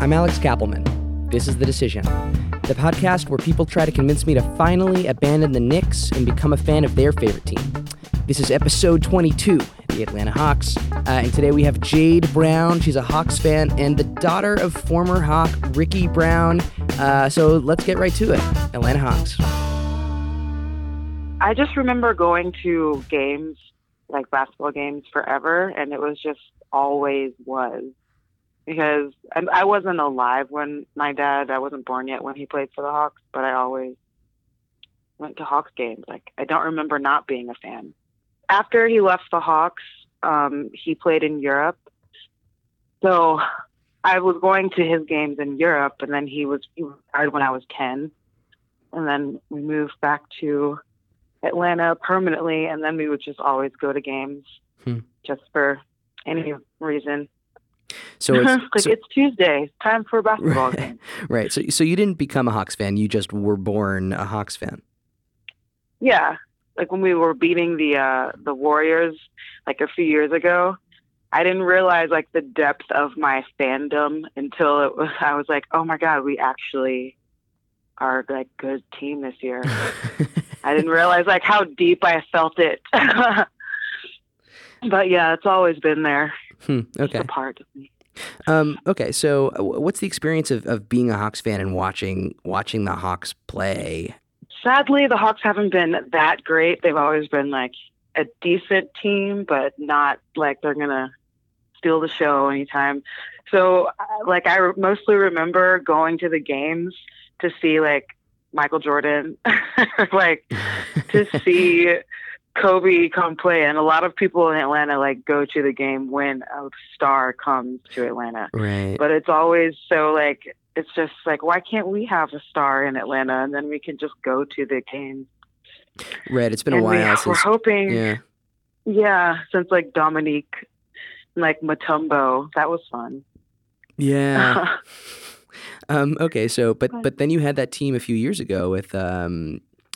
I'm Alex Kappelman. This is The Decision, the podcast where people try to convince me to finally abandon the Knicks and become a fan of their favorite team. This is episode 22, the Atlanta Hawks, and today we have Jade Brown. She's a Hawks fan and the daughter of former Hawk Ricky Brown, so let's get right to it. Atlanta Hawks. I just remember going to games, like basketball games, forever, and it was just always was. Because I wasn't alive when I wasn't born yet when he played for the Hawks, but I always went to Hawks games. Like, I don't remember not being a fan. After he left the Hawks, he played in Europe. So I was going to his games in Europe, and then he was retired when I was 10. And then we moved back to Atlanta permanently, and then we would just always go to games just for any reason. So it's, it's Tuesday, it's time for a basketball game. Right. So you didn't become a Hawks fan, you just were born a Hawks fan. Yeah. Like when we were beating the Warriors like a few years ago, I didn't realize like the depth of my fandom until I was like, oh my God, we actually are like good team this year. I didn't realize like how deep I felt it. But yeah, it's always been there. Okay. It's a part of me. Okay. So what's the experience of being a Hawks fan and watching the Hawks play? Sadly, the Hawks haven't been that great. They've always been like a decent team, but not like they're going to steal the show anytime. So like I mostly remember going to the games to see like Michael Jordan, like to see Kobe come play. And a lot of people in Atlanta like go to the game when a star comes to Atlanta. Right. But it's always so like, it's just like, why can't we have a star in Atlanta? And then we can just go to the game. Right. It's been a while. We're hoping. Yeah. Since like Dominique, like Mutombo, that was fun. Yeah. Okay. So, but then you had that team a few years ago with,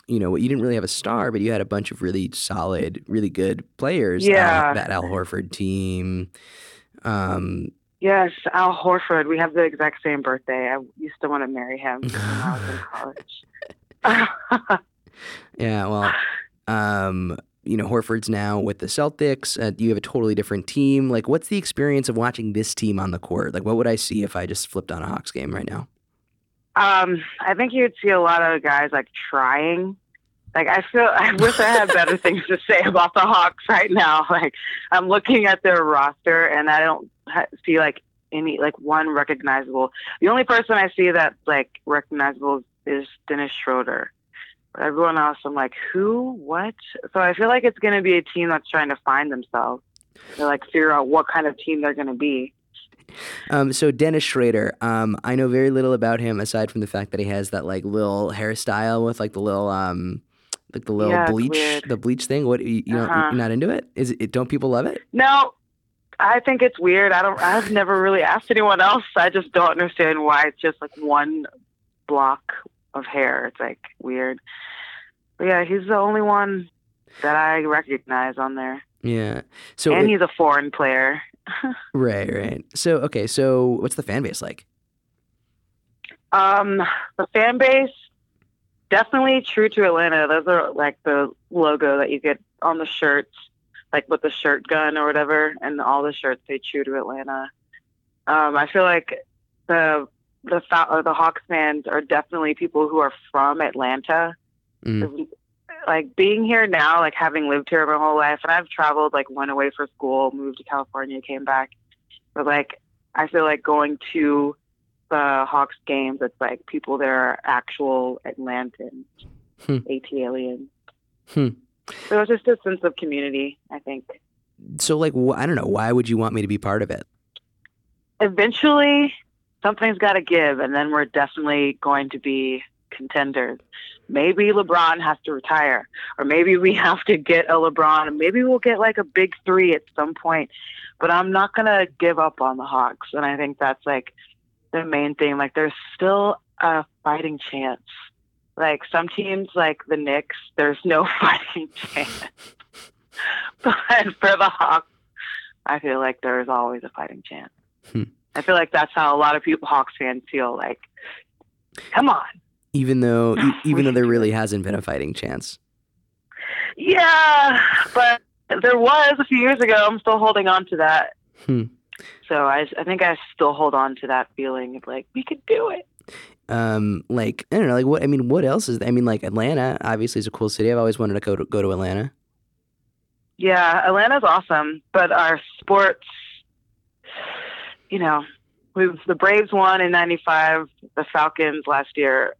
you know, you didn't really have a star, but you had a bunch of really solid, really good players. Yeah. That Al Horford team. Yes, Al Horford. We have the exact same birthday. I used to want to marry him when I was in college. Yeah, well, you know, Horford's now with the Celtics. You have a totally different team. Like, what's the experience of watching this team on the court? Like, what would I see if I just flipped on a Hawks game right now? I think you would see a lot of guys like trying. Like I wish I had better things to say about the Hawks right now. Like I'm looking at their roster and I don't see like any like one recognizable. The only person I see that's like recognizable is Dennis Schröder. But everyone else, I'm like, who? What? So I feel like it's going to be a team that's trying to find themselves. They're like figure out what kind of team they're going to be. So Dennis Schröder, I know very little about him aside from the fact that he has that like little hairstyle with like the little bleach thing. What you know, you're not into it? Is it? Don't people love it? No, I think it's weird. I've never really asked anyone else. I just don't understand why it's just like one block of hair. It's like weird. But yeah, he's the only one that I recognize on there. Yeah. So and he's a foreign player. Right. So, okay. So what's the fan base like? The fan base, definitely true to Atlanta. Those are like the logo that you get on the shirts, like with the shirt gun or whatever. And all the shirts say true to Atlanta. I feel like the Hawks fans are definitely people who are from Atlanta. Like being here now, like having lived here my whole life, and I've traveled, like went away for school, moved to California, came back. But like, I feel like going to the Hawks games, it's like people there are actual Atlantans, ATLians. So it's just a sense of community, I think. So like, I don't know, why would you want me to be part of it? Eventually, something's got to give, and then we're definitely going to be contenders. Maybe LeBron has to retire, or maybe we have to get a LeBron, and maybe we'll get like a big three at some point. But I'm not gonna give up on the Hawks, and I think that's like the main thing. Like there's still a fighting chance. Like some teams, like the Knicks, there's no fighting chance. But for the Hawks, I feel like there's always a fighting chance. I feel like that's how a lot of people, Hawks fans, feel. Like, come on. Even though there really hasn't been a fighting chance. Yeah, but there was a few years ago. I'm still holding on to that. So I think I still hold on to that feeling of like, we could do it. Like, I don't know, like what, I mean, what else is, I mean, like Atlanta obviously is a cool city. I've always wanted to go to Atlanta. Yeah. Atlanta's awesome, but our sports, you know, the Braves won in 95, the Falcons last year.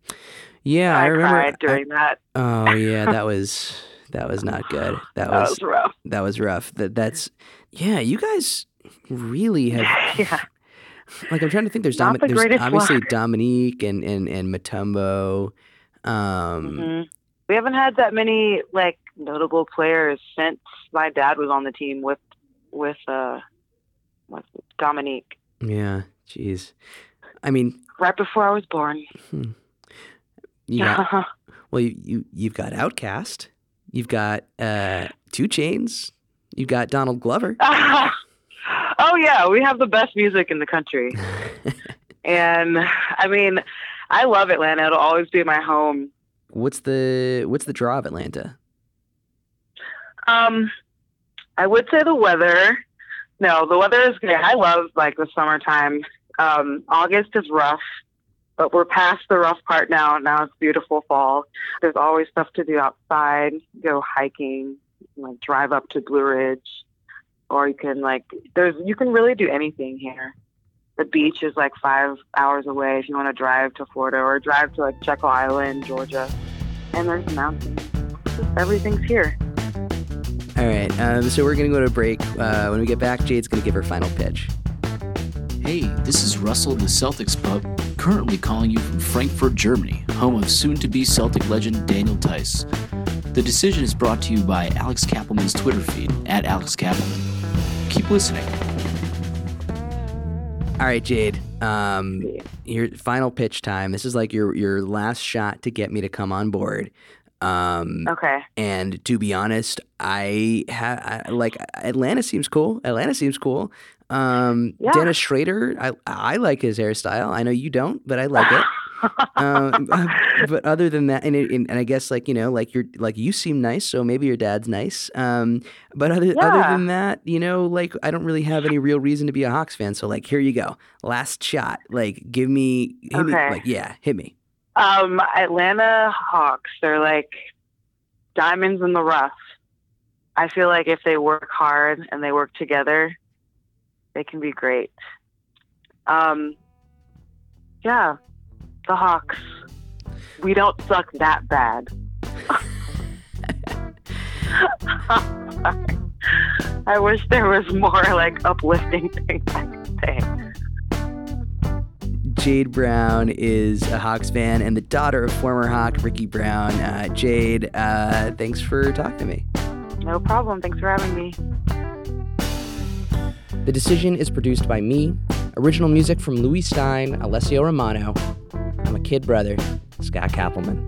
Yeah. I remember cried during that. Oh yeah. That was not good. That was rough. That was rough. That's yeah. You guys really have. Yeah. Like I'm trying to think. There's there's obviously luck. Dominique and Mutombo. We haven't had that many like notable players since my dad was on the team with Dominique. Yeah. Jeez. I mean, right before I was born. Yeah. Well, you've got Outkast. You've got 2 Chainz. You've got Donald Glover. Oh, yeah. We have the best music in the country. And, I mean, I love Atlanta. It'll always be my home. What's the draw of Atlanta? I would say the weather. No, the weather is great. I love, like, the summertime. August is rough. But we're past the rough part now. Now it's beautiful fall. There's always stuff to do outside. Go hiking, like drive up to Blue Ridge, or you can you can really do anything here. The beach is like 5 hours away if you want to drive to Florida or drive to like Jekyll Island, Georgia. And there's mountains. Everything's here. All right. So we're gonna go to a break. When we get back, Jade's gonna give her final pitch. Hey, this is Russell, the Celtics pup. Currently calling you from Frankfurt, Germany, home of soon-to-be Celtic legend Daniel Tice. The Decision is brought to you by Alex Kappelman's Twitter feed, @AlexKappelman. Keep listening. All right, Jade. Your final pitch time. This is like your last shot to get me to come on board. Okay. And to be honest, Atlanta seems cool. Yeah. Dennis Schröder, I like his hairstyle. I know you don't, but I like it. But other than that, and I guess like, you know, like you're like, you seem nice. So maybe your dad's nice. But other than that, you know, like I don't really have any real reason to be a Hawks fan. So like, here you go. Last shot. Like, hit me. Atlanta Hawks. They're like diamonds in the rough. I feel like if they work hard and they work together, they can be great. Yeah, the Hawks. We don't suck that bad. I wish there was more like uplifting things I could say. Jade Brown is a Hawks fan and the daughter of former Hawk Ricky Brown. Jade, thanks for talking to me. No problem. Thanks for having me. The Decision is produced by me. Original music from Louis Stein, Alessio Romano. I'm a kid brother, Scott Kappelman.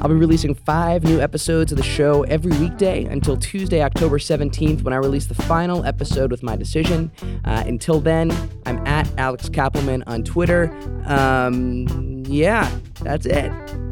I'll be releasing 5 new episodes of the show every weekday until Tuesday, October 17th, when I release the final episode with my Decision. Until then, I'm @AlexKappelman on Twitter. Yeah, that's it.